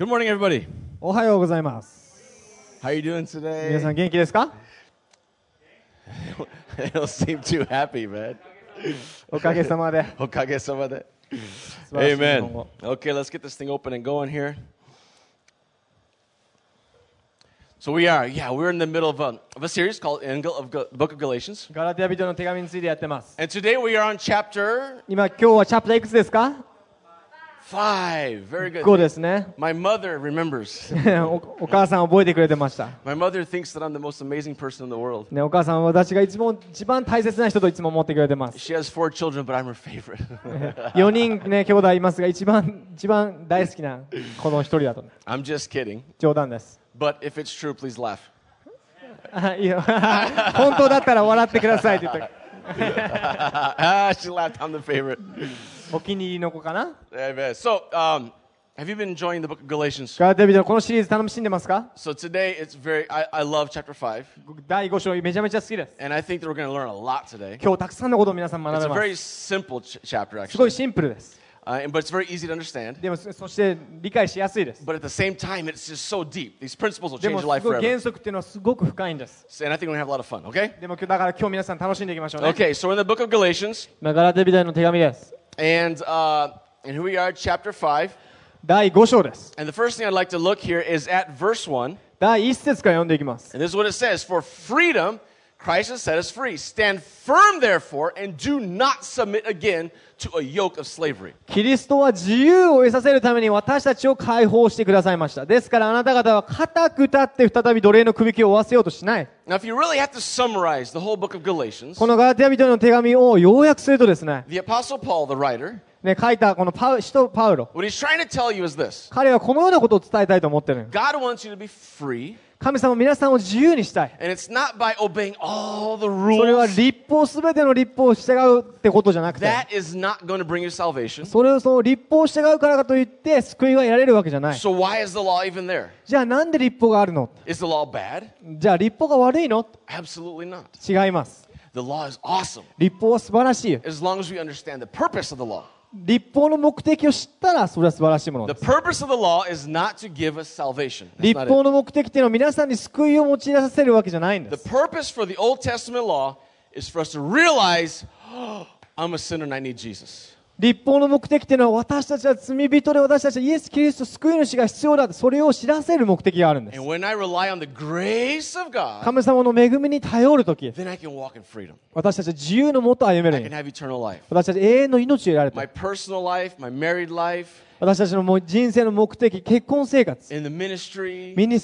Good morning, everybody. おはようございます。How are you doing today? 皆さん元気ですか？ You don't seem too happy, man. おかげさまで。おかげさまで。Amen. Okay, let's get this thing open and going here.So we're in the middle of a series called the Book of Galatians. ガラテヤ人の手紙についてやってます。And today we are on chapter 今日はチャプターいくつですか？ 5. Very good. 5ですね。My mother remembers. お母さん覚えてくれてました。My mother thinks that I'm the most amazing person in the world. ね、お母さんは私が一番大切な人といつも思ってくれてます。She has 4 children, but I'm her favorite. 4人ね、兄弟いますが一番大好きな子の一人だと。I'm just kidding. 冗談です。But if it's true, please laugh. 本当だったら笑ってくださいって言った。She laughed. I'm the favorite. お気に入りの子かな？ So, have you been enjoying the book of Galatians? ガラテヤ人のこのシリーズ楽しんでますか？ So today it's I love chapter 5. 第5章めちゃめちゃ好きです。And I think that we're going to learn a lot today. 今日たくさんのことを皆さん学べます。It's a very simple chapter actually. すごいシンプルです。But it's very easy to understand. でもそして理解しやすいです。But at the same time, it's just so deep. These principles will change your life forever. でも原則っていうのはすごく深いんです。And I think we're gonna have a lot of fun, okay? でもだから今日皆さん楽しんでいきましょうね。Okay, so in the book of Galatians. ガラテヤ人の手紙です。And here we are, chapter 5. 第5章です。And the first thing I'd like to look here is at verse 1. 第1節から読んでいきます。And this is what it says: For freedom, Christ has set us free. Stand firm, therefore, and do not submit again.キリストは自由を得させるために私たちを解放してくださいました。ですからあなた方は固く立って再び奴隷の首輝きを負わせようとしない。Now, if you really have to summarize the whole book of Galatians, このガラテヤ人の手紙を要約するとですね。The Apostle Paul, the writer, ね、書いたこの使徒パウロ。What he's trying to tell you is this. 彼はこのようなことを伝えたいと思っている。God wants you to be free.神様は皆さんを自由にしたい。それは律法すべての律法を従うってことじゃなくて、それをその律法を従うからかといって救いは得られるわけじゃない。じゃあなんで律法があるの？じゃあ律法が悪いの？違います。律法は素晴らしいよ。律法の目的を知ったらそれは素晴らしいものです。律法の目的っていうのは皆さんに救いを用いさせるわけじゃないんです。律法の目的っていうのは私たちは罪人で私たちはイエス・キリスト救い主が必要だとそれを知らせる目的があるんです。神様の恵みに頼るとき、私たちは自由のもと歩める。私たちは永遠の命を得られた。私たちの人生の目的、結婚生活、ミニス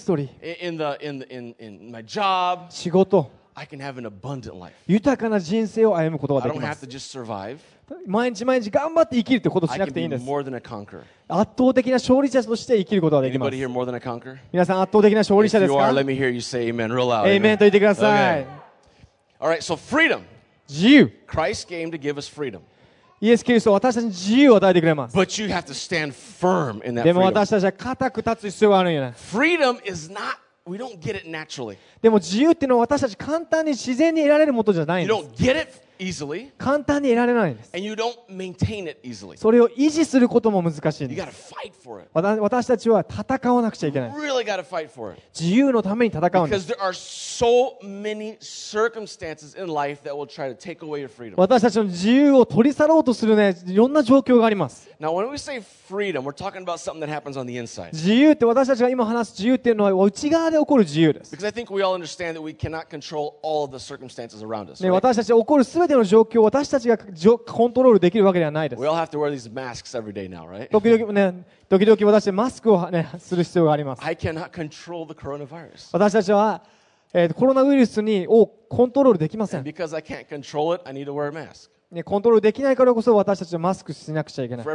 トリー、仕事。I can have an abundant life. 豊かな人生を歩むことができます。I don't have to just survive. 毎日毎日頑張って生きるってことをしなくていいんです。I can be more than a conqueror. 圧倒的な勝利者として生きることができます。Anybody here more than a conqueror? 皆さん圧倒的な勝利者ですか？ If you are, let me hear you say amen real loud. Amen と言ってください。All right, so freedom. 自由。Christ came to give us freedom.イエス・キリストは私たちに自由を与えてくれます。でも私たちは固く立つ必要があるんよね。Freedom is not We don't get it naturally. でも自由っていうのは私たち簡単に自然に得られるものじゃないんです。You don't get it easily. 簡単に得られないんです。And you don't maintain it easily. それを維持することも難しいんです。You gotta fight for it. 私たちは戦わなくちゃいけない。You really gotta fight for it. 自由のために戦うんです。Because there are so many circumstances in life that will try to take away your freedom. 私たちの自由を取り去ろうとするね、いろんな状況があります。Now, when we say freedom, we're talking about something that happens on the inside. 自由って私たちが今話す自由っていうのは内側で起こる自由です。Because I think we all understand that we cannot control all the circumstances around us. ね、私たち起こるすべての状況を私たちがコントロールできるわけではないです。We all have to wear these masks every day now, right? 時々私たちマスクをねする必要があります。I cannot control the coronavirus. 私たちはコロナウイルスをコントロールできません。Because I can't control it, I need to wear a mask.コントロールできないからこそ私たちはマスクしなくちゃいけない。オ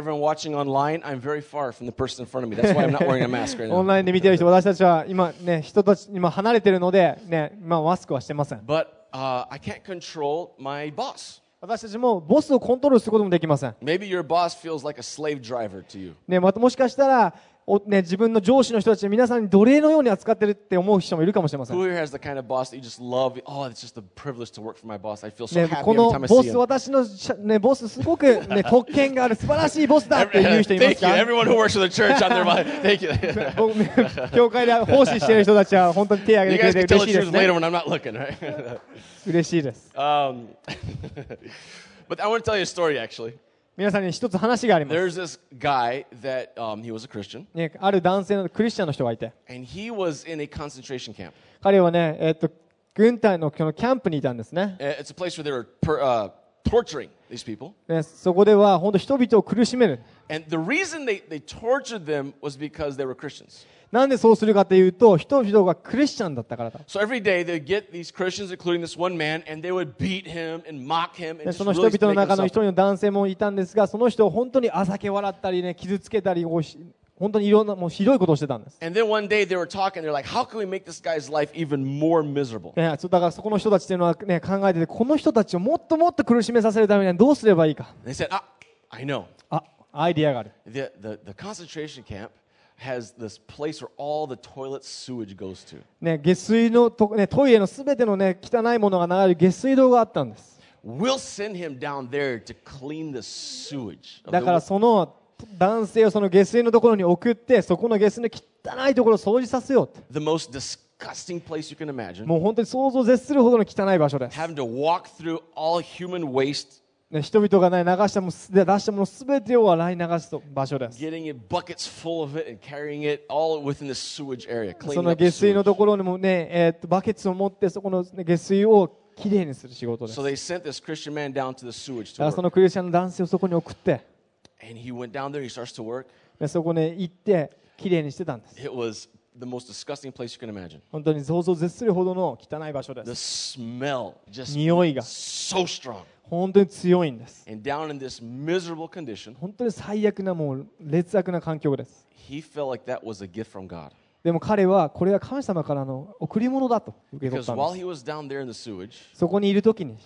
ンラインで見ている人、私たちは今ね、人たち今離れているのでね、今マスクはしてません。But, I can't control my boss.私たちもボスをコントロールすることもできません。Maybe your boss feels like a slave driver to you. ね、もしかしたらね、自分の上司の人たち皆さんに奴隷のように扱ってるって思う人もいるかもしれません。ね、このボス、私の、ね、ボスすごく、ね、特権がある素晴らしいボスだっていう人いますか？教会で奉仕している人たちは本当に手を挙げてくれて嬉しいですね。嬉しいです。But I want to tell you a story actually.皆さんに一つ話があります。There's this guy that, he was a Christian. ね、ある男性のクリスチャンの人がいて。And he was in a concentration camp. 彼はね、軍隊のこのキャンプにいたんですね。It's a place where they were torturing these people. ね、そこでは本当人々を苦しめる。And the reason they tortured them was because they were Christians.なんでそうするかというと、人々がクリスチャンだったからだ。その人々の中の一人の男性もいたんですが、その人を本当にあざけ笑ったりね、傷つけたり、本当にいろんなもうひどいことをしてたんです。だからそこの人たちというのはね、考えてて、この人たちをもっともっと苦しめさせるためにはどうすればいいか。アイデアがある。The concentration camp.Has this place where all the toilet sewage goes to. ね、下水のね、トイレのすべてのね、汚いものが流れる下水道があったんです。We'll send him down there to clean the sewage. だからその男性をその下水のところに送って、そこの下水の汚いところを掃除させようって。The most disgusting place you can imagine. もう本当に想像を絶するほどの汚い場所です。Having to walk through all human waste.ね、人々が、ね、流したも出したものすべてを洗い流す場所です。その下水のところにも、ね、バケツを持ってそこの下水をきれいにする仕事です。そのクリスチャンの男性をそこに送って、でそこに行ってきれいにしてたんです。The most disgusting place you can imagine. 本当に想像を絶するほどの汚い場所です。The smell just 匂いが so strong. 本当に強いんです。And down in this miserable condition. 本当に最悪なもう劣悪な環境です。He felt like that was a gift from God. でも彼はこれは神様からの贈り物だと受け取ったんです。Because while he was down there in the sewage, そこにいるときに。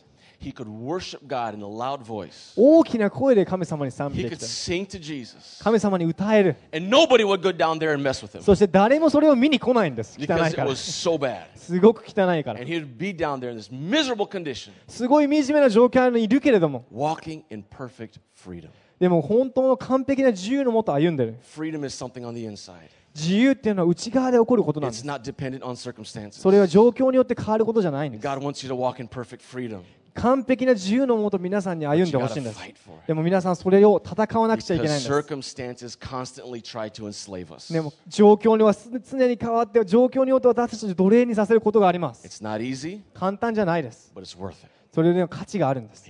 He could worship God in a loud voice. 大きな声で神様に賛美できた。He could sing to Jesus. 神様に歌える。And nobody would go down there and mess with him. そして誰もそれを見に来ないんです。汚いから。Because it was so bad. すごく汚いから。And he would be down there in this miserable condition. すごい惨めな状況にいるけれども。Walking in perfect freedom. でも本当の完璧な自由のもと歩んでる。Freedom is something on the inside.自由っていうのは内側で起こることなんです。それは状況によって変わることじゃないんです。完璧な自由のもと皆さんに歩んでほしいんです。でも皆さんそれを戦わなくちゃいけないんです。でも状況には常に変わって、状況によって私たちを奴隷にさせることがあります。簡単じゃないです。それの価値があるんです。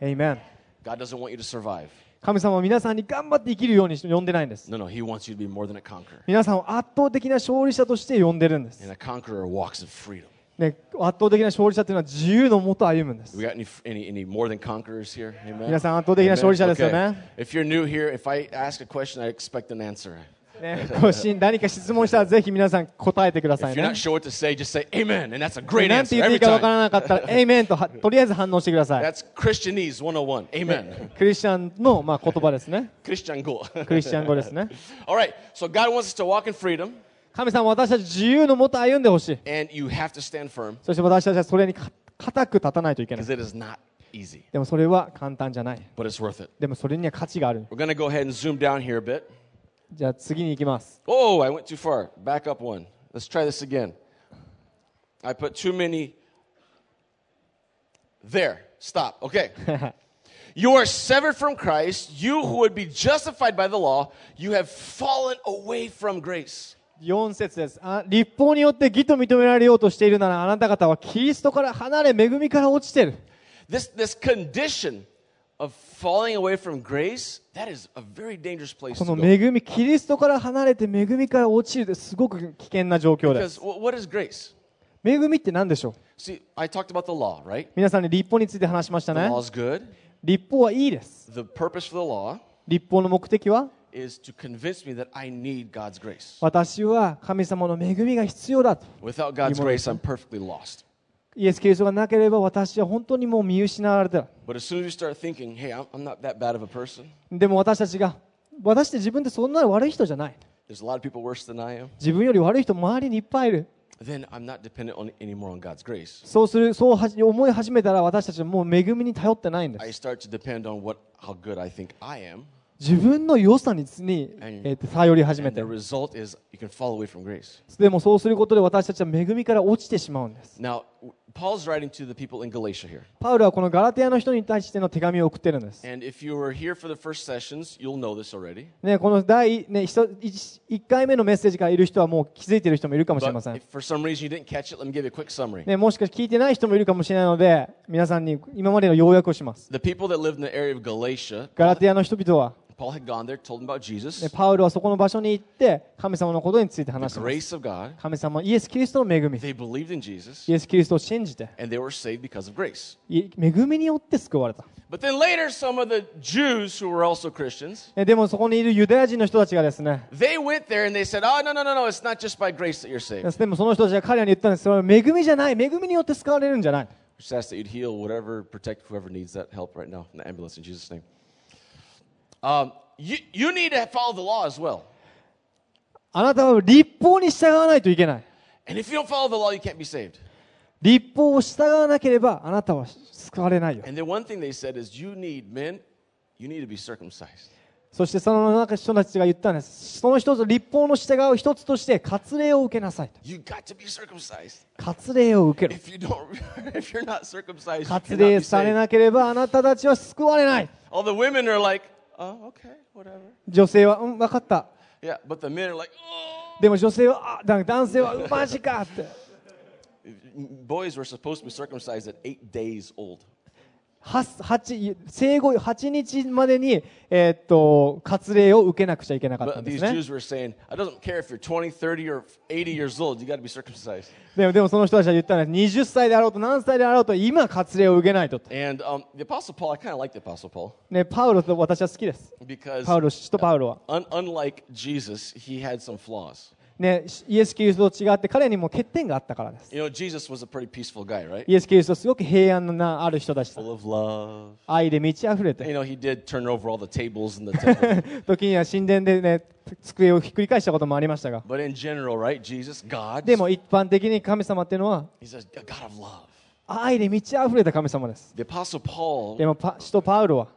Amen。神様は皆さんに頑張って生きるように呼んでないんです。He wants you to be more than a conqueror. 皆さんを圧倒的な勝利者として呼んでるんです。And a conqueror walks in freedom. ね、圧倒的な勝利者というのは自由のもと歩むんです。We got any more than conquerors here? Amen. 皆さん圧倒的な勝利者ですよね。Okay. If you're new here, if I ask a question, I expect an answer.ね、何か質問したらぜひ皆さん答えてくださいね。何て言っていいか分からなかったら、Amen ととりあえず反応してください。That's Christianese 101. Amen. クリスチャンのまあ言葉ですね。クリスチャン語。クリスチャン語ですね。All right. So God wants us to walk in freedom. 神様は私たち自由のもと歩んでほしい。And you have to stand firm. そして私たちはそれに固く立たないといけない。Because it is not.でもそれは簡単じゃない。But it's worth it. でもそれには価値がある。We're gonna go ahead and zoom down here a bit.じゃあ次に行きます。Oh, I went too far. Back up one. Let's try this again. I put too many there. Stop. Okay. You are severed from Christ. You who would be justified by the law, you have fallen away from grace.4節です。立法によって義と認められようとしているなら、あなた方はキリストから離れ、恵みから落ちている。This condition.Of falling away from grace, that is a very dangerous place to go. この恵み、キリストから離れて恵みから落ちるってすごく危険な状況です。Because what is grace? 恵みって何でしょう？ See, I talked about the law, right? 皆さんに立法について話しましたね。The law is good. 立法はいいです。The purpose for the law 立法の目的はis to convince me that I need God's grace. 私は神様の恵みが必要だと。Without God's grace, I'm perfectly lost.イエス・キリストがなければ私は本当にもう見失われた。でも私たちが、私って自分ってそんな悪い人じゃない。There's a lot of people worse than I am. 自分より悪い人周りにいっぱいいる。Then I'm not dependent on anymore on God's grace. そう思い始めたら私たちはもう恵みに頼ってないんです。I start to depend on how good I think I am. 自分の良さに頼り始めて。And the result is you can fall away from grace. でもそうすることで私たちは恵みから落ちてしまうんです。Now, Paul's writing to the people in Galatia here. パウルはこのガラテヤの人に対しての手紙を送ってるんです。And if you were here for the first sessions, you'll know this already. ね、この1回目のメッセージからいる人はもう気づいている人もいるかもしれません。But if for some reason you didn't catch it, let me give you a quick summary. ね、もしかして聞いてない人もいるかもしれないので、皆さんに今までの要約をします。The people that lived in the area of Galatia. ガラテヤの人々は。Paul had gone there, told him about Jesus. パウルはそこの場所に行って神様のことについて話します。The grace of God. 神様、イエスキリストの恵み。They believed in Jesus. イエスキリストを信じて。And they were saved because of grace. 恵みによって救われた。But then later, some of the Jews who were also Christians. でもそこにいるユダヤ人の人たちがですね。They went there and they said, "Oh no no no no, it's not just by grace that you're saved." でもその人たちが彼らに言ったんです。それは恵みじゃない。恵みによって救われるんじゃない。Just ask that you'd heal whatever, protect whoever needs that help right now in the ambulance in Jesus' name.You need to follow the law as well. あなたは律法に従わないといけない。And if you don't follow the law, you can't be saved. 律法を従わなければあなたは救われないよ。And the one thing they said is, you need men, you need to be circumcised. そしてその人たちが言ったんです。その一つ、律法の従う一つとして割礼を受けなさいと。You got to be circumcised. 割礼を受ける。If you're not circumcised, 割礼されなければあなたたちは救われない。All the women are like.Oh, okay, whatever. 女性は、分かった。Yeah, but the men are like, oh! でも女性は、男性は、マジかって。Boys were supposed to be circumcised at 8 days old. 生後8日までに、割礼を受けなくちゃいけなかったんですね。But these Jews were saying, I don't care if you're 20, 30, or 80 years old, you got to be circumcised. でもその人たちは言ったのは、20歳であろうと何歳であろうと今割礼を受けないと。And the Apostle Paul, I kind of like the Apostle Paul. ね、パウロと私は好きです。Because パウロは。Unlike Jesus, he had some flaws.ね、イエス・キリストと違って彼にも欠点があったからです。You know, Jesus was a pretty peaceful guy, right? イエス・キリストはすごく平安なある人だし。Full of love. 愛で満ち溢れて。You know, he did turn over all the tables in the temple. 時には神殿でね、机をひっくり返したこともありましたが。But in general, right? Jesus, God. でも一般的に神様っていうのは。He's a God of love. 愛で満ち溢れた神様です。The Apostle Paul. でも使徒パウロは。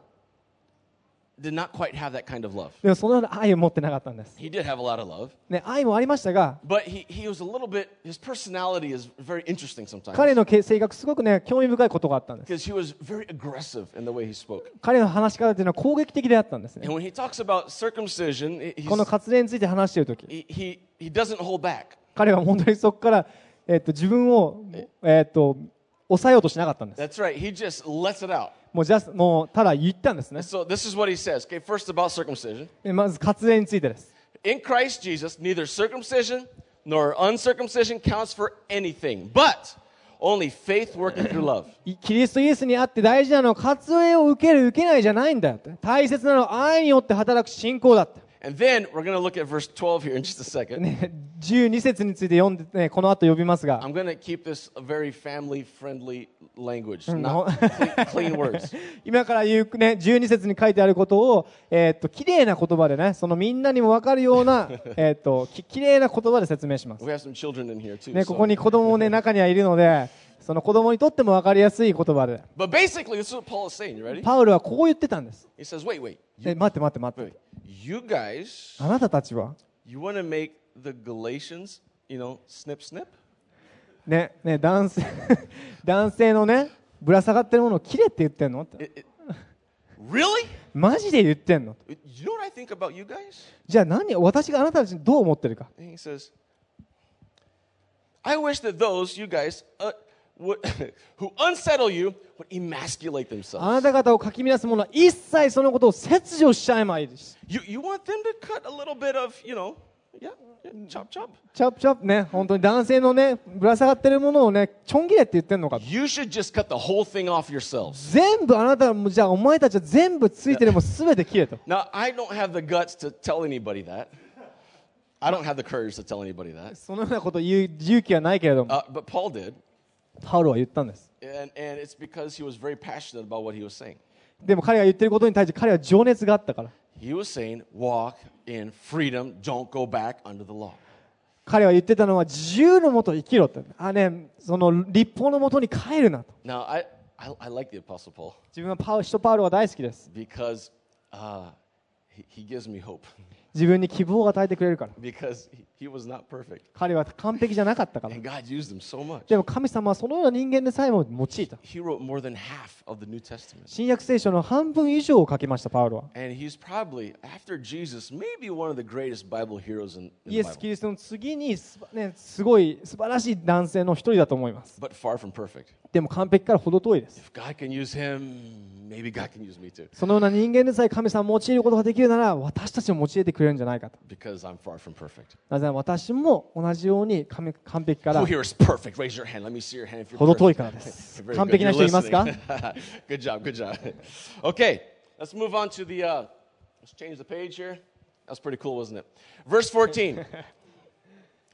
Did not quite have that kind of love. でもその愛を持ってなかったんです。He did have a lot of love. ね、愛もありましたが。But he was a little bit. His personality is very interesting sometimes. 彼の性格すごくね、興味深いことがあったんです。Because he was very aggressive in the way he spoke. 彼の話し方というのは攻撃的であったんですね。And when he talks about circumcision, この割礼について話しているとき、he doesn't hold back. 彼は本当にそこから、自分を抑えようとしなかったんです。That's right. He just lets it out.もうただ言ったんですね。So this is what he says. Okay, first about circumcision. まず割礼についてです。In Christ Jesus, neither circumcision nor uncircumcision counts for anything, but only faith working through love. キリストイエスにあって大事なのは割礼を受ける受けないじゃないんだよ。大切なのは愛によって働く信仰だって。And then we're going to look at verse 12 here in just a second. 12節について読んで、ね、この後読みますが。I'm going to keep this a very family-friendly language, not clean words. 今から言うね、12節に書いてあることを、きれいな言葉でね、そのみんなにも分かるような、きれいな言葉で説明します。We have some children in here too. ね、ここに子供もね、中にはいるので。その子供にとっても分かりやすい言葉で。But basically, this is what Paul is saying. You ready? パウルはこう言ってたんです。He says, "Wait, wait. 待って。You guys, あなたたちは you want to make the Galatians, you know, snip snip?" ね、男性のね、ぶら下がってるものを切れって言ってんのって。Really? マジで言ってんの？ You know what I think about you guys? じゃあ私があなたたちにどう思ってるか。He says, "I wish that those you guys." Who unsettle you would emasculate themselves. あなた方をかき乱す者は一切そのことを切除しちゃえばいいです。You want them to cut a little bit of, you know, yeah, chop chop. Chop chop ね、本当に男性のね、ぶら下がってるものをね、ちょん切れって言ってんのか。You should just cut the whole thing off yourselves. 全部あなたもじゃあお前たちは全部ついてるも全て切れと。Now I don't have the guts to tell anybody that.I don't have the courage to tell anybody that. そのようなこと言う勇気はないけれども。But Paul did.パウロは言ったんです。And it's because he was very passionate about what he was saying. でも彼が言ってることに対して彼は情熱があったから。He was saying, walk in freedom, don't go back under the law. 彼は言ってたのは自由のもと生きろと。あね、その律法のもとに帰るなと。Now, I like the Apostle Paul. 自分は使徒パウロは大好きです。Because he gives me hope. 自分に希望を与えてくれるから。Because he was not perfect. 彼は完璧じゃなかったから。And God used him so much. でも神様はそのような人間でさえも用いた。He wrote more than half of the New Testament. 新約聖書の半分以上を書きましたパウロは。And he's probably after Jesus, maybe one of the greatest Bible heroes in the Bible. イエスキリストの次にね、すごい素晴らしい男性の一人だと思います。But far from perfect. でも完璧から程遠いです。If God can use him, maybe God can use me too. そのような人間でさえ神様を用いることができるなら私たちも用いてくれるんじゃないかと。Because I'm far from perfect. なぜなら私も同じように完璧から程遠いからです。完璧な人いますか？ Good job, good job. Okay, let's move on to the. Let's change the page here. That was pretty cool, wasn't it? Verse 14.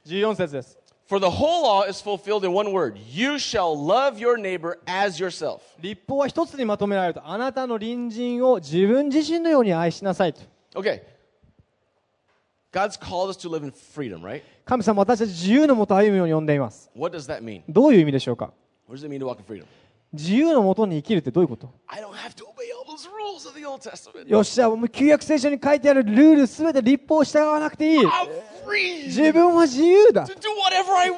14節です。For the whole law is fulfilled in one word. You shall love your neighbor as yourself. 律法は一つにまとめられると、あなたの隣人を自分自身のように愛しなさいと。Okay.God's called us to live in freedom, right? 神様は私たち自由のもと歩むように呼んでいます。What does that mean? どういう意味でしょうか？ What does it mean to walk in freedom? 自由のもとに生きるってどういうこと？ I don't have to obey all those rules of the Old Testament. よっしゃ、もう旧約聖書に書いてあるルールすべて律法を従わなくていい。I'm free. 自分は自由だ。To do whatever I want.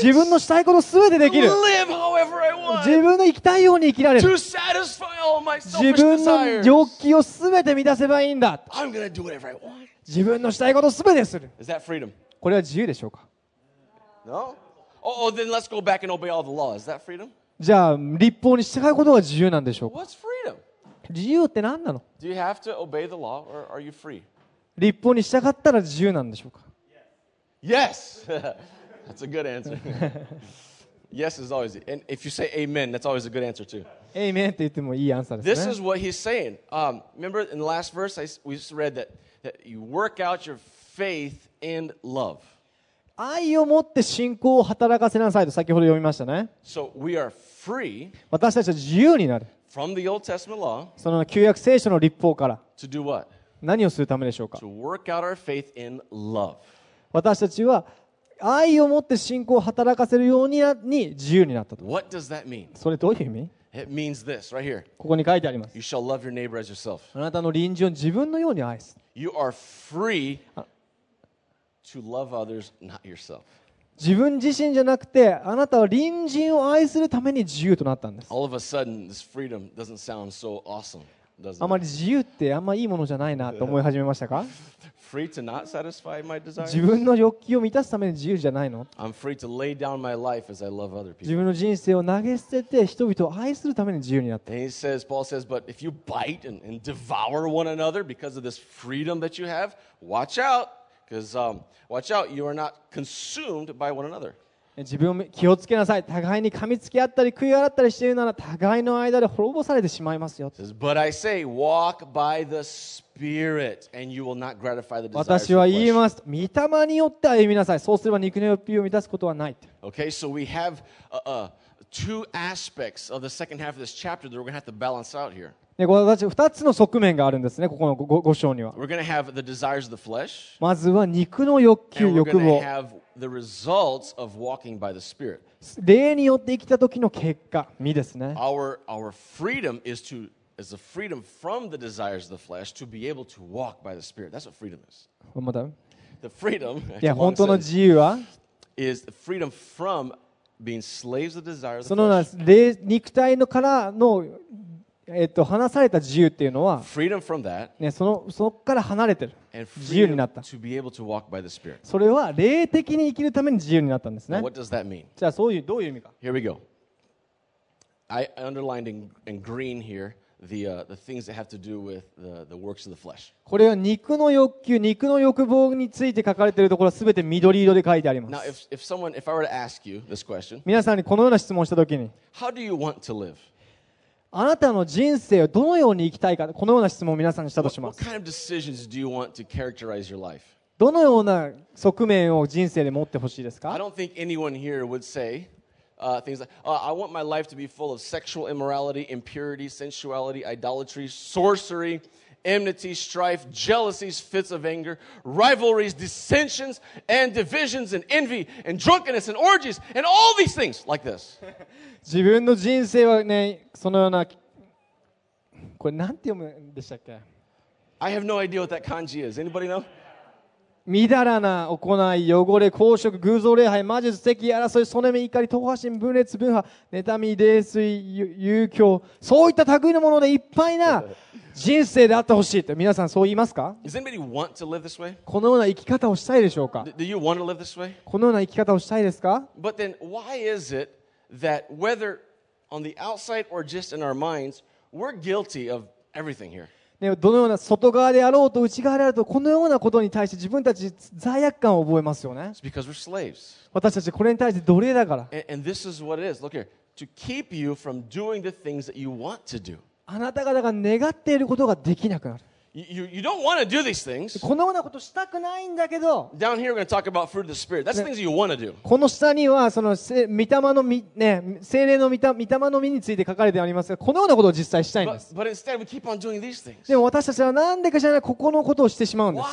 自分のしたいことすべてできる。To live however I want. 自分の生きたいように生きられる。To satisfy all my selfish desires. 自分の欲求をすべて満たせばいいんだ。I'm gonna do whatever I want.自分のしたいことをすべてする。Is that freedom? これは自由でしょうか？ No? Oh, then let's go back and obey all the law. Is that freedom? じゃあ、律法に従うことが自由なんでしょうか？ What's freedom? 自由って何なの？ Do you have to obey the law or are you free? 律法に従ったら自由なんでしょうか？ Yes! That's a good answer. Yes is always it. And if you say amen, that's always a good answer too. Amen って言ってもいいアンサーですね。This is what he's saying. Remember in the last verse, we just read that.You work out your faith in love. 愛を持って信仰を働かせなさいと先ほど読みましたね。So we are free. 私たちは自由になる。From the Old Testament law. その旧約聖書の律法から。To do what? 何をするためでしょうか。To work out our faith in love. 私たちは愛を持って信仰を働かせるように自由になったと。What does that mean? それどういう意味？It means this right here. ここに書いてあります。You shall love your neighbor as yourself. あなたの隣人を自分のように愛す。You are free to love others, not yourself. 自分自身じゃなくて、あなたは隣人を愛するために自由となったんです。All of a sudden, this freedom doesn't sound so awesome, does it? あまり自由ってあんまいいものじゃないなと思い始めましたか？Free to not satisfy my desires. 自分の欲求を満たすために自由じゃないの？ I'm free to lay down my life as I love other people. 自分の人生を投げ捨てて人々を愛するために自由になった。 And he says, Paul says, but if you bite and devour one another because of this freedom that you have, watch out, because watch out, you are not consumed by one another. 自分を気をつけなさい。互いに噛みつき合ったり食い荒ったりしているなら互いの間で滅ぼされてしまいますよ。 But I say, walk by the Spirit.And you will not gratify the desires of the flesh. 私は言います。御霊によって歩みなさい。そうすれば肉の欲求を満たすことはない。Okay, so we have two aspects of the second half of this chapter that we're going to have to balance out here. 2つの側面があるんですね。ここの5章には。We're going to have the desires of the flesh. まずは肉の欲求、欲望。And we're going to have the results of walking by the Spirit. 霊によって生きた時の結果、実ですね。Our freedom is to It's the freedom from the desires of the flesh to be able to walk by the Spirit. That's what freedom is. One more time. The freedom. いや、本当の自由は is the freedom from being slaves of the desires of the flesh. その肉体のからの離された自由っていうのは freedom from that. ね、そこから離れてる。自由になった。To be able to walk by the Spirit. それは霊的に生きるために自由になったんですね。Now, what does that mean? じゃあどういう意味か。Here we go. I underlined in green here.The things that have to do with the works of the flesh. これは肉の欲求、肉の欲望について書かれているところはすべて緑色で書いてあります。Now, if I were to ask you this question, 皆さんにこのような質問をしたときに、How do you want to live? あなたの人生をどのように生きたいか、このような質問を皆さんにしたとします。What kind of decisions do you want to characterize your life? どのような側面を人生で持ってほしいですか？ I don't think anyone here would say.Things like, I want my life to be full of sexual immorality, impurity, sensuality, idolatry, sorcery, enmity, strife, jealousies, fits of anger, rivalries, dissensions, and divisions, and envy, and drunkenness, and orgies, and all these things like this. 自分の人生はね、そのような、これなんて読むんでしたっけ? I have no idea what that kanji is. Anybody know? みだらな行い、汚れ、公職、偶像礼拝、魔術、敵、争い、その目、怒り、東破心、分裂、分派、妬み、泥酔、遊興、そういった類のものでいっぱいな人生であってほしいと。皆さんそう言いますか? Does anybody want to live this way? このような生き方をしたいでしょうか? Do you want to live this way? このような生き方をしたいですか? But then, why is it that whether on the outside or just in our minds, we're guilty of everything here?ね、どのような外側であろうと内側であろうとこのようなことに対して自分たち罪悪感を覚えますよね。私たちこれに対して奴隷だから。あなた方が願っていることができなくなる。You don't want to do these things. このようなことしたくないんだけど。Down here we're going to talk about fruit of the spirit. That's things you want to do. この下にはその御霊のね、聖霊の御霊の実について書かれてありますが、このようなことを実際したいんです。But instead we keep on doing these things. でも私たちはなんでか知らないここのことをしてしまうんです。Why?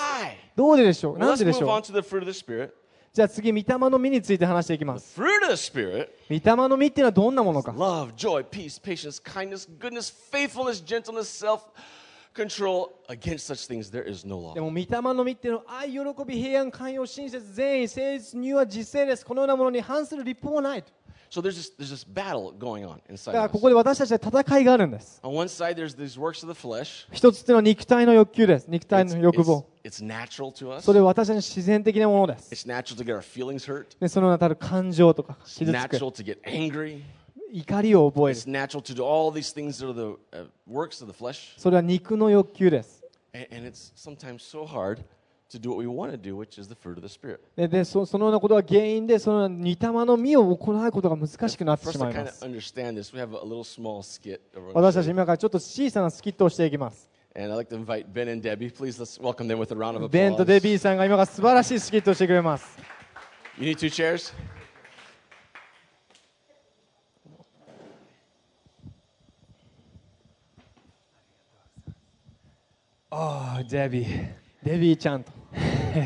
どうでしょう。なんででしょう。Let's move on to the fruit of the spirit.じゃあ次、御霊の実について話していきます。御霊の実っていうのはどんなものか。Love, joy, peace, patience, kindness, goodness, faithfulness, gentleness, self.Control against such things there is no law. でも御霊の実っていうのは愛、喜び、平安、寛容、親切、善意、誠実、柔和、自制です。このようなものに反する立法はない。So there's this battle going on inside. だからここで私たちは戦いがあるんです。On one side there's these works of the flesh. 一つっていうのは肉体の欲求です。肉体の欲望。It's natural to us. それは私たちの自然的なものです。It's natural to get our feelings hurt. でその中で感情とか傷つく。It's natural to get angry.怒りを覚える。It's natural to do all these things that are the works of the flesh. それは肉の欲求です。And it's sometimes so hard to do what we want to do, which is the fruit of the spirit. で、そのようなことが原因で、その御霊の実を行うことが難しくなってしまいます。私たち今からちょっと小さなスキットをしていきます。And I'd like to invite Ben and Debbie. Please let's welcome them with a round of applause. ベンとデビーさんが今から素晴らしいスキットをしてくれます。You need two chairs?Oh, Debbie ちゃんと。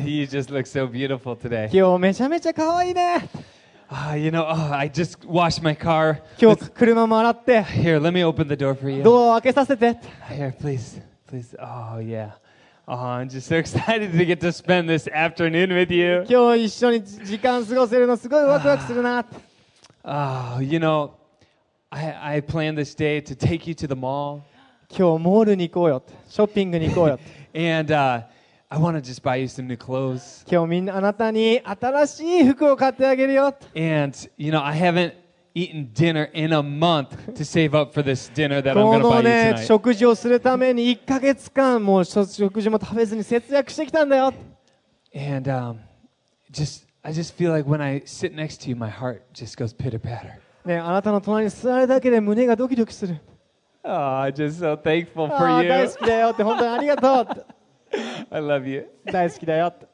You just look so beautiful today. 今日めちゃめちゃ可愛いね。You know, I just washed my car. 今日車も洗って。Here, let me open the door for you. ドアを開けさせて。Here, please. Oh, yeah. I'm just so excited to get to spend this afternoon with you. 今日一緒に時間過ごせるのすごいワクワクするな。Oh, you know, I planned this day to take you to the mall.今日モールに行こうよってショッピングに行こうよって。And I want to just buy you some new clothes. 今日みんなあなたに新しい服を買ってあげるよって。And you know I haven't eaten dinner in a month to save up for this dinner that I'm going to buy you tonight. このね食事をするために1ヶ月間もう食事も食べずに節約してきたんだよ。And I just feel like when I sit next to you, my heart just goes pitter patter. ねあなたの隣に座るだけで胸がドキドキする。Oh, just so thankful for you. 大好きだよって本当にありがとうって。I love you. 大好きだよって。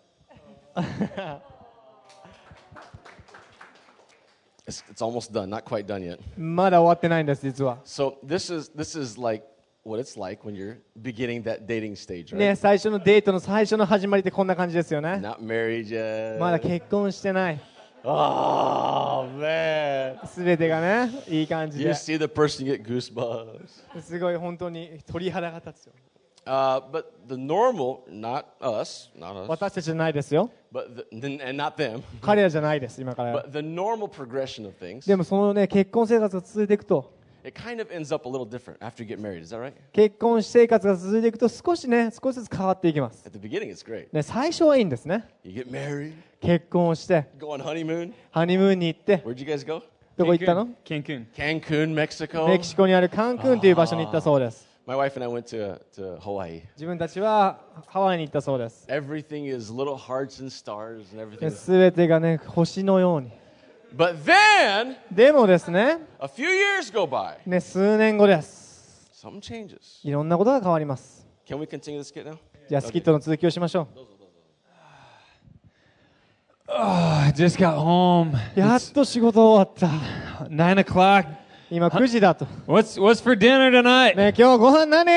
It's almost done, not quite done yet. まだ終わってないんです実は。So this is like what it's like when you're beginning that dating stage, right? ね、最初のデートの最初の始まりってこんな感じですよね。Not married yet. まだ結婚してない。Oh man! すべてがね、いい感じで。You see the person get goosebumps. すごい本当に鳥肌が立つよ。But the normal, not us. 私たちじゃないですよ。But and not them. 彼らじゃないです今から。But the normal progression of things. でもそのね結婚生活が続いていくと。It kind of ends up a little different after you get married. Is that right? 結婚生活が続いていくと少しね、少しずつ変わっていきます。At the beginning, it's great. ね、最初はいいんですね。You get married. 結婚をして。Go on honeymoon. ハニムーンに行って。Where'd you guys go? どこ行ったの？Cancun, Mexico. メキシコにあるカンクンという場所に行ったそうです。My wife and I went to Hawaii. 自分たちはハワイに行ったそうです。Everything is little hearts and stars and everything. 全てがね、星のように。But then, でもですね、a few years go by. ね、数年後です。Something changes. いろんなことが変わります。Can we continue the skit now? じゃあスキットの続きをしましょう。Oh, just got home. やっと仕事終わった。9:00. 今9時だと。What's for dinner tonight? ね、今日ご飯何?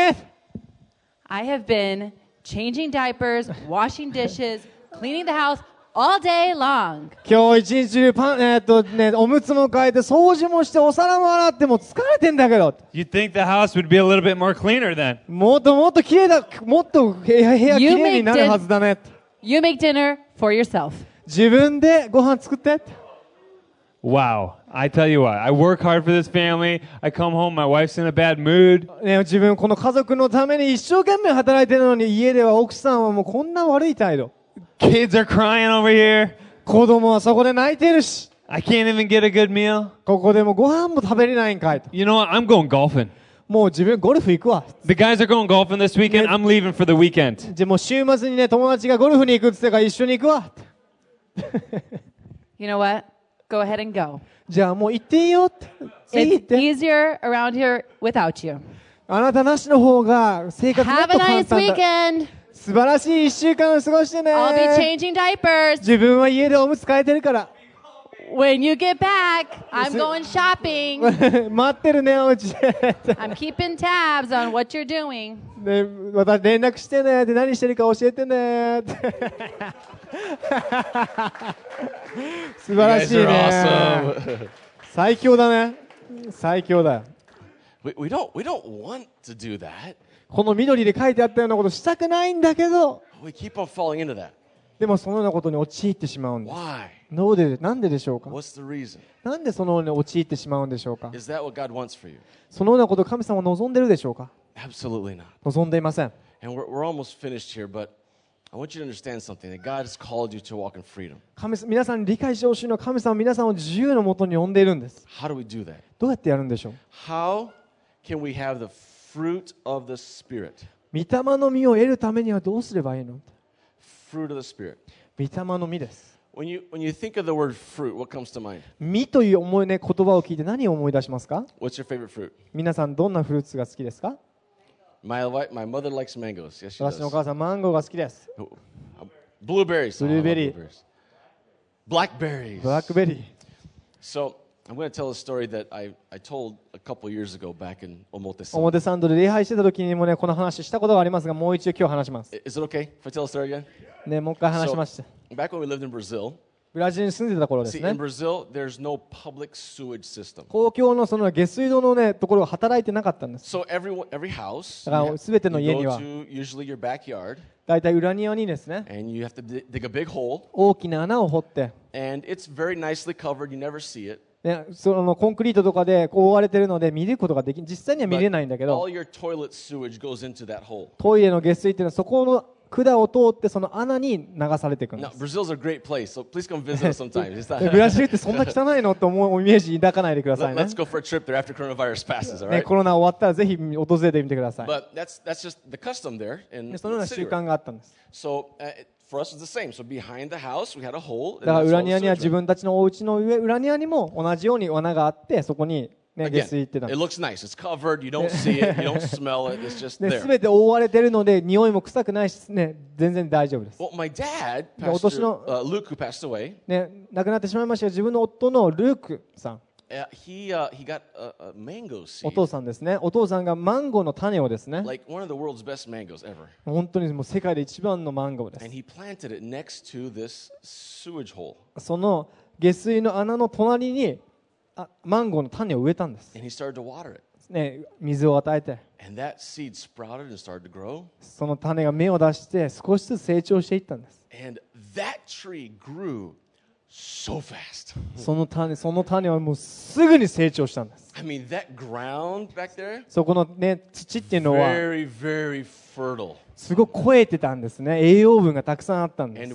I have been changing diapers, washing dishes, cleaning the house all day long. 今日一日中おむつも替えて掃除もしてお皿も洗っても疲れてんだけど。You'd think the house would be a little bit more cleaner then. もっともっと綺麗だ、もっと部屋綺麗になるはずだね。You make dinner for yourself. 自分でご飯作って。Wow. I tell you what, I work hard for this family. I come home, my wife's in a bad mood. ね、自分この家族のために一生懸命働いてるのに家では奥さんはもうこんな悪い態度。Kids are crying over here. 子供はそこで泣いてるし。I can't even get a good meal. ここでもご飯も食べれないんかいと。You know what? I'm going golfing. もう自分ゴルフ行くわ。The guys are going golfing this weekend.、ね、I'm leaving for the weekend. じゃあもう週末にね、友達がゴルフに行くって言ったから一緒に行くわ。You know what?Go ahead and go. じゃあもう行っていいよって。It's easier around here without you. あなたなしの方が生活もっと簡単だ。Have a nice weekend. 素晴らしい一週間を過ごしてね。I'll be changing diapers. 自分は家でおむつ替えてるから。When you get back, I'm going shopping. 待ってるね、おうちで。I'm keeping tabs on what you're doing. で、私連絡してね。で、何してるか教えてね。素晴らしいね。最強だね。最強だ。We don't want to do that. この緑で書いてあったようなことしたくないんだけど。We keep on falling into that. でもそのようなことに陥ってしまうんです。Why? なんででしょうか。What's the reason? なんでそのように陥ってしまうんでしょうか。Is that what God wants for you? そのようなことを神様は望んでるでしょうか。Absolutely not. 望んでいません。And we're almost finished here, but I want you to understand something that God has called you to walk in freedom. 皆さん理解してほしいのは神様は皆さんを自由のもとに呼んでいるんです。How do we do that? どうやってやるんでしょう。How can we have the fruit of the Spirit? 御霊の実を得るためにはどうすればいいの ？Fruit of the Spirit. 御霊の実です。When you think of the word fruit, what comes to mind? 実という言葉を聞いて何を思い出しますか ？What's your favorite fruit? 皆さんどんなフルーツが好きですか？My mother likes mangoes. Yes, she does. 私のお母さんマンゴーが好きです。Blueberries. ブルーベリー。Blackberries. Blackberry. So I'm going to tell a story that I told a couple years ago back in Omotesando. 表参道で礼拝してた時にもねこの話したことがありますがもう一度今日話します。Is it okay if I tell a story again? ねもう一回話しました。Back when we lived in Brazil. ブラジルに住んでた頃ですね。In Brazil, there's no public sewage system. 公共のその下水道のねところが働いてなかったんです。So every house. だからすべての家には。Usually your backyard. だいたい裏庭にですね。And you have to dig a big hole. 大きな穴を掘って。And it's very nicely covered. You never see it. ね、そのコンクリートとかで覆われてるので見ることができ、実際には見れないんだけど。All your toilet sewage goes into that hole. トイレの下水っていうのはそこの管を通ってその穴に流されていくんです。Brazil's a great place, so please come visit us sometime. ブラジルってそんな汚いのと思うイメージ抱かないでくださいね。Let's go for a trip there after coronavirus passes, all right? ね、コロナ終わったらぜひ訪れてみてください。But that's just the custom there in. そのような習慣があったんです。So for us it's the same. So behind the house we had a hole. だから裏庭には自分たちのお家の上裏庭にも同じように穴があってそこに。Again, it looks nice. It's covered. You don't see it. You don't smell it. It's just there. 全て覆われているので匂いも臭くないしね全然大丈夫です。Well, my dad, Pastor Luke, who passed away. ね亡くなってしまいましたが自分の夫のルークさん。He got a mango seed. お父さんですね。お父さんがマンゴーの種をですね。Like one of the world's best mangoes ever. 本当にもう世界で一番のマンゴーです。And he planted it next to this sewage hole. その下水の穴の隣に。マンゴーの種を植えたんです。ね、水を与えて。その種が芽を出して少しずつ成長していったんです。その種はもうすぐに成長したんです。そこの、ね、土っていうのはすごく肥えてたんですね。栄養分がたくさんあったんです。ね、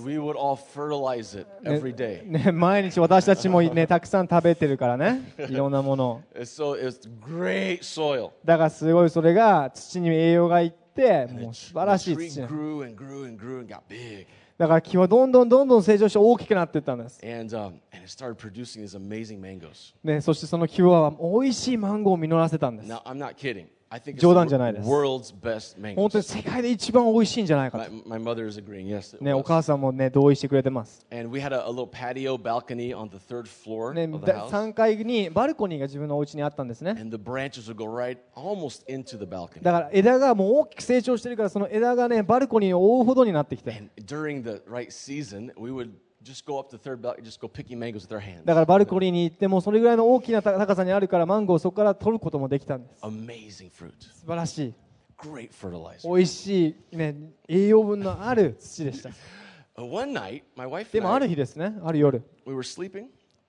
毎日私たちも、ね、たくさん食べてるからね。いろんなものを。だからすごいそれが土に栄養がいってもう素晴らしい土。だから木はどんどん成長して大きくなっていったんです。ね、そしてその木は美味しいマンゴーを実らせたんです。冗談じゃないです。本当に世界で一番美味しいんじゃないかと。ね、お母さんもね同意してくれてます。ね、3階にバルコニーが自分のお家にあったんですね。だから枝がもう大きく成長してるから、その枝がねバルコニーを覆うほどになってきて。だからバルコニーに行ってもそれぐらいの大きな高さにあるからマンゴーをそこから取ることもできたんです。素晴らしい。おいしい、ね、栄養分のある土でした。でもある日ですね、ある夜、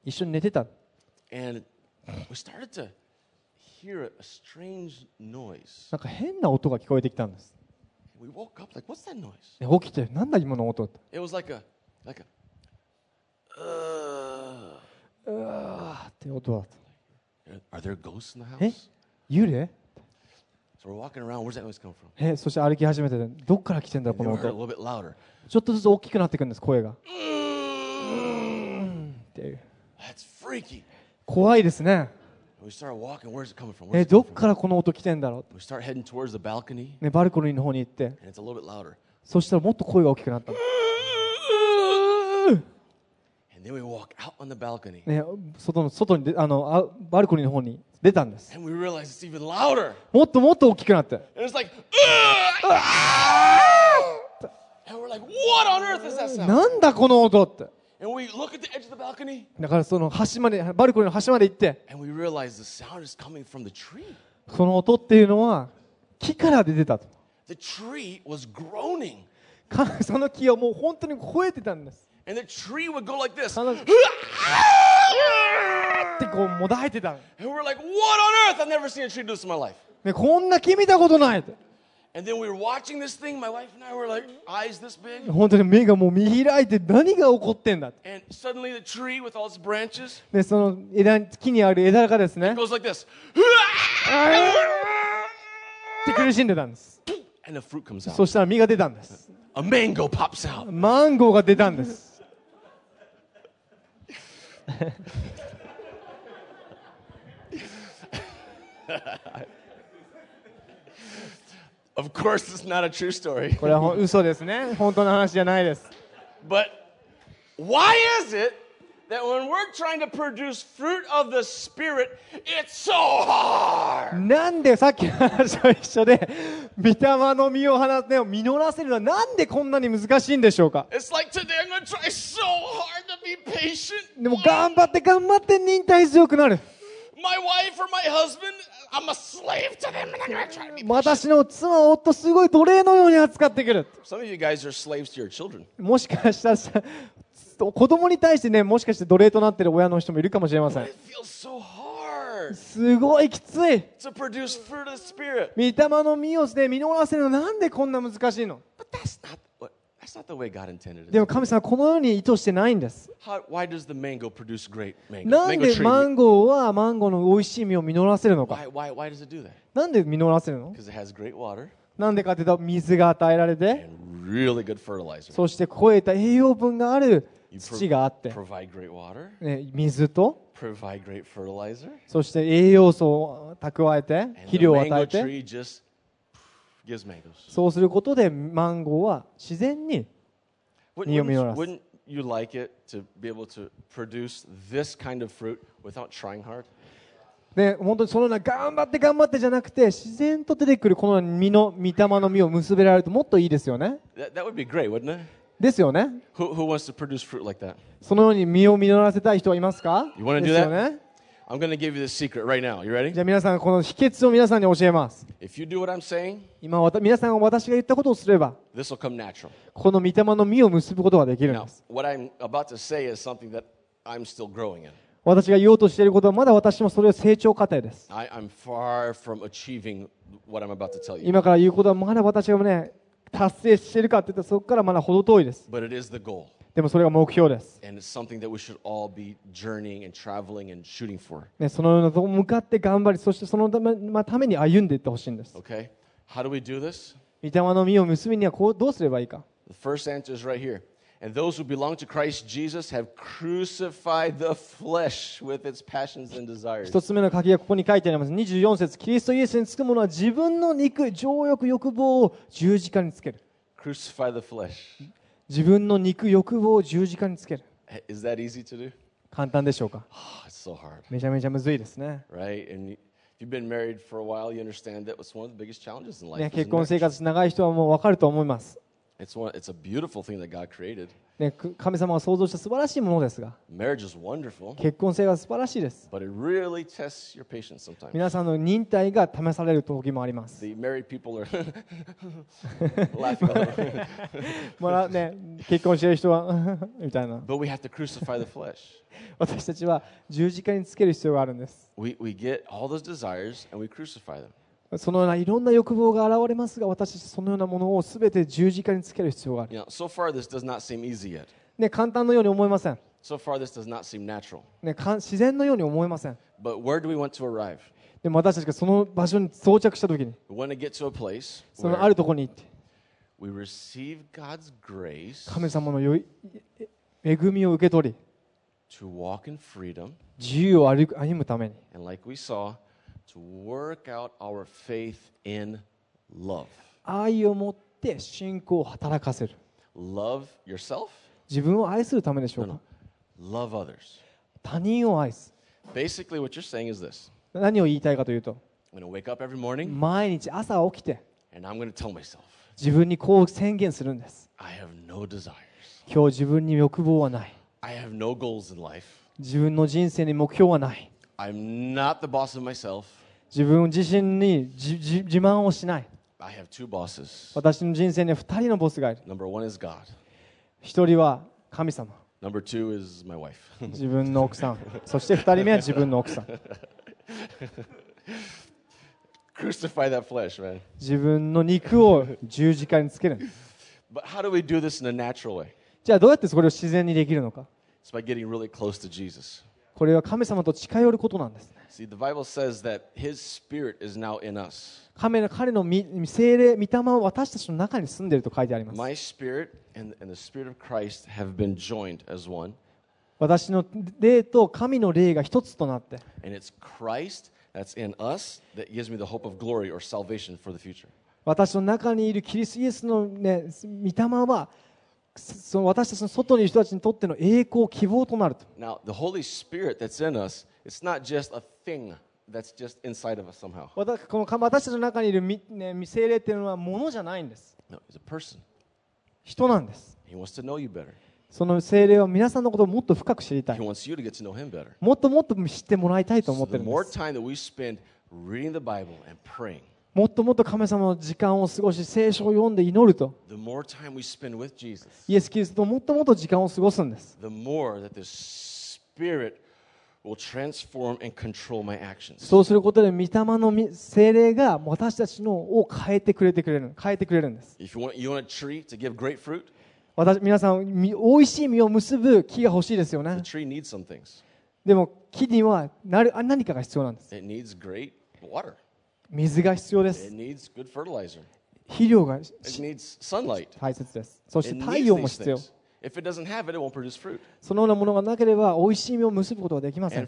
一緒に寝てた。なんか変な音が聞こえてきたんです。起きて、なんだ今の音って。って音だった。幽霊？そして歩き始めて、どっから来てんだこの音。ちょっとずつ大きくなっていくんです、声が。っていう。怖いですね。どっからこの音来てんだろう。ね、バルコニーの方に行って。そしたらもっと声が大きくなった。ね、外にバルコニーの方に出たんです。もっともっと大きくなって、なんだこの音って。だからその端まで、バルコニーの端まで行って、その音っていうのは木から出てたと。その木はもう本当に吠えてたんです。And the tree would go like this. ってこうもだえてた。And we're like, what on earth? I've never seen a tree do this in my life. ね、こんな木見たことないって。And then we were watching this thing. My wife and I were like, eyes this big. 本当に目がもう見開いて、何が起こってんだって。And suddenly the tree with all its branches. ね、その木にある枝がですね。It goes like this. って苦しんでたんです。And the fruit comes out. そしたら実が出たんです。マンゴーが出たんです。Of course, it's not a true story. これは嘘ですね。本当の話じゃないです。But why is it that when we're trying to produce fruit of the Spirit, it's so hard? なんでさっきの話と一緒で、御霊の実を放つねを実らせるのはなんでこんなに難しいんでしょうか。でも頑張って頑張って忍耐強くなる。私の妻を夫すごい奴隷のように扱ってくる。もしかしたら子供に対してね、もしかして奴隷となっている親の人もいるかもしれません。すごいきつい。御霊の実をして実らせるのなんでこんな難しいの。でも神様はこのように意図してないんです。なんでマンゴーはマンゴーの美味しい実を実らせるのか。なんで実らせるの。なんでかというと、水が与えられて、そして肥えた栄養分がある土があって、水とそして栄養素を蓄えて、肥料を与えて、そうすることでマンゴーは自然に実を実らせる。ね、本当にそのような頑張って頑張ってじゃなくて、自然と出てくるこの実の御霊の実を結べられるともっといいですよね。ですよね。そのように実を実らせたい人はいますか。ですよね。じゃあ皆さん、この秘訣を皆さんに教えます。今皆さんが私が言ったことをすれば、この御霊の実を結ぶことができるんです。私が言おうとしていることは、まだ私もそれは成長過程です。今から言うことは、まだ私がね、達成しているかって言ったら、そこからまだほど遠いです。でもそれが目標です。ね、そのようなとこ向かって頑張り、そしてそのために歩んでいってほしいんです。Okay. How do we do this? 御霊の実を結びにはどうすればいいか。And those who belong to Christ Jesus have crucified the flesh with its passions and desires. 一つ目の鍵がここに書いてあります。24節、キリストイエスにつくものは自分の肉、情欲、欲望を十字架につける。Crucify the flesh. 自分の肉、欲望を十字架につける。Is that easy to do? 簡単でしょうか。It's so hard. めちゃめちゃむずいですね。Right? And you've been married for a while, you understand that was one of the biggest challenges in life. 結婚生活長い人はもうわかると思います。It's a beautiful thing that God created. 神様が創造した素晴らしいものですが、Marriage is wonderful. 結婚性は素晴らしいです。But it really tests your patience sometimes. 皆さんの忍耐が試される時もあります。The married people are laughing all over. ね、結婚している人はみたいな。But we have to crucify the flesh. 私たちは十字架につける必要があるんです。We get all those desires and we crucify them.そのようないろんな欲望が現れますが、私たちそのようなものをすべて十字架につける必要がある。So far this does not seem easy yet. ね、簡単のように思えません。So far this does not seem natural. ね、自然のように思えません。But where do we want to arrive? でも私たちがその場所に到着したときに、We want to get to a place そのあるところに行って、We receive God's grace 神様の恵みを受け取り、To walk in freedom 自由を歩むために、And like we saw,To work out our faith in love. 愛を持って信仰を働かせる。Love yourself? 自分を愛するためでしょうか。No. Love others. 他人を愛す。Basically, what you're saying is this. 何を言いたいかというと、I'm going to wake up every morning, 毎日朝起きて、and I'm going to tell myself, 自分にこう宣言するんです。I have no desires. 今日自分に欲望はない。I have no goals in life. 自分の人生に目標はない。I'm not the boss of myself. 自分自身に自慢をしない。I have two bosses. 私の人生には2人のボスがいる。Number one is God. 1人は神様。Number two is my wife. 自分の奥さん。そして2人目は自分の奥さん。Crucify that flesh, man. 自分の肉を十字架につける。But how do we do this in a natural way? じゃあどうやってそれを自然にできるのか。It's by getting really close to Jesus.これは神様と近寄ることなんですね。See, the Bible says that His Spirit is now in us. 彼の聖霊、御霊は私たちの中に住んでいると書いてあります。My spirit and the Spirit of Christ have been joined as one. 私の霊と神の霊が一つとなって。And it's Christ that's in us that gives me the hope of glory or salvation for the future. 私の中にいるキリストイエスのね、御霊はその私たちの外にいる人たちにとっての栄光、希望となると。Now, the Holy Spirit that's in us, it's not just a thing that's just inside of us somehow. 私たちの中にいる聖霊というのはものじゃないんです。No, it's a person. 人なんです。He wants to know you better. その聖霊は皆さんのことをもっと深く知りたい。He wants you to get to know him better. もっともっと知ってもらいたいと思っているんです。So the more time that we spend reading the Bible and praying.もっともっと神様の時間を過ごし、聖書を読んで祈ると、イエス・キリストともっともっと時間を過ごすんです。そうすることで、御霊の聖霊が私たちのを変えてくれるんです。皆さん、おいしい実を結ぶ木が欲しいですよね。でも、木には何かが必要なんです。水が必要です。肥料が大切です。そして太陽も必要。そのようなものがなければ、おいしい実を結ぶことはできません。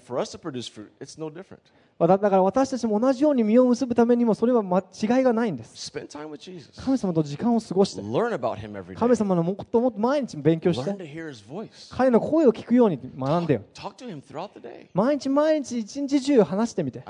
だから私たちも同じように実を結ぶためにも、それは違いがないんです。神様と時間を過ごして、神様のもっともっと毎日勉強して、彼の声を聞くように学んでよ。毎日毎日一日中話してみて。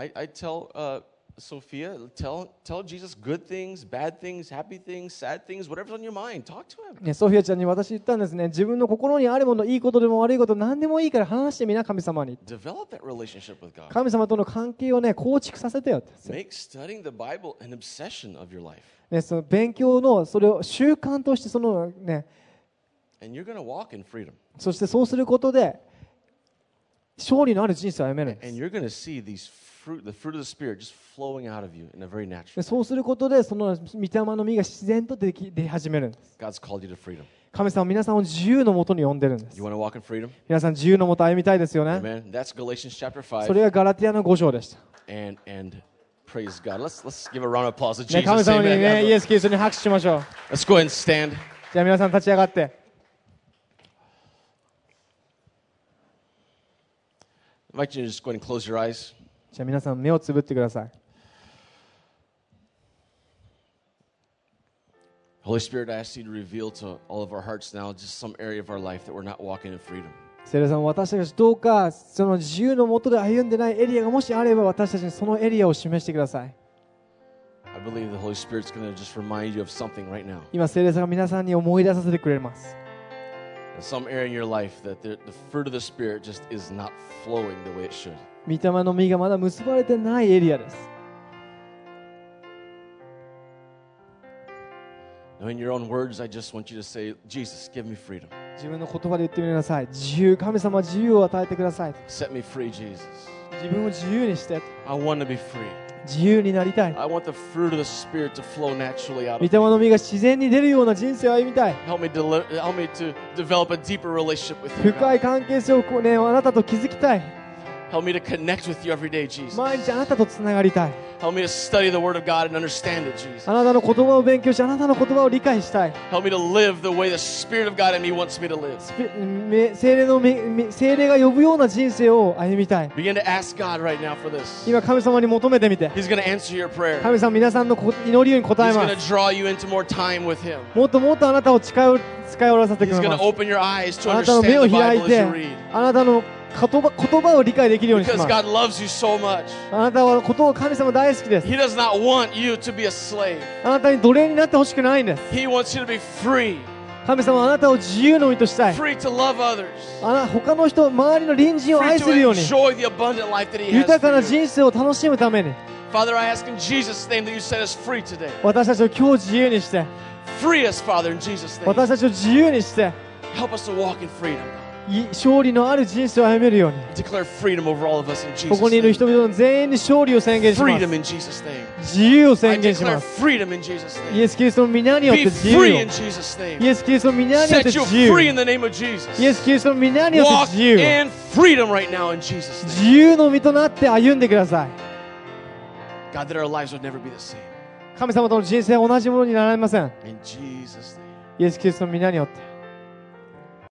Sophia, tell Jesus good things, bad things, happy things, sad things, whatever's on your mind. Talk to him. ね、ソフィアちゃんに私言ったんですね。自分の心にあるもの、いいことでも悪いこと、何でもいいから話してみな、神様に。Develop that relationship with God. 神様との関係をね、構築させてよって。Make studying the Bible an obsession of your life. ね、その勉強のそれを習慣としてそのね。And you're gonna walk in freedom. そしてそうすることで勝利のある人生を歩めるんです。And you're gonna see these.The fruit of the Spirit just flowing out of you in a very natural way. そうすることで、その御霊の実が自然と出始めるんです。God's called you to freedom. 神様は皆さんを自由のもとに呼んでるんです。You want to walk in freedom? 皆さん自由のもと歩みたいですよね。Amen. That's Galatians chapter 5. それがガラティアの5章でした。And praise God. Let's give a round of applause to Jesus. 神様にね、イエス・キリストに拍手しましょう。Let's go ahead and stand. じゃあ皆さん立ち上がって。I'd like you to just go ahead and close your eyes. じゃあ皆さん目をつぶってください。Holy Spirit, I ask you to reveal to all of our hearts now just some area of our life that we're not walking in freedom. 聖霊さん、私たちどうかその自由の下で歩んでないエリアがもしあれば、私たちにそのエリアを示してください。I believe the Holy Spirit's going to just remind you of something right now. 今聖霊さんが皆さんに思い出させてくれます。Some area in your life that the fruit of the Spirit just is not flowing the way it should. 御霊の実がまだ結ばれてないエリアです。In your own words, I just want you to say, Jesus, give me freedom. 自分の言葉で言ってみなさい。自由、神様、自由を与えてください。Set me free, Jesus. 自分を自由にして。I want to be free. 自由になりたい。I want the fruit of the Spirit to flow naturally out of me. 御霊の実が自然に出るような人生を歩みたい。Help me to develop a deeper relationship with you. 深い関係性をね、あなたと築きたい。Help me to connect with you every day, Jesus. Help me to study the Word of God and understand it, Jesus. Help me to live the way the Spirit of God in me wants me to live. Begin to ask God right now for this. He's going to answer your prayer. He's going to draw you into more time with Him. He's going to open your eyes to understand the Bible as you read.言葉を理解できるようにします。あなたはことを神様大好きです。あなたに奴隷になってほしくないんです。神様はあなたを自由の身としたい。他の人、周りの隣人を愛するように、豊かな人生を楽しむために。私たちを今日自由にして、私たちを自由にして、勝利のある人生を歩めるように。ここにいる人々全員に勝利を宣言します。自由を宣言します。イエス・キリストの皆によって自由を。イエス・キリストの皆によって自由を。イエス・キリストの皆によって自由を。自由の身となって歩んでください。神様との人生は同じものになられません。イエス・キリストの皆によって。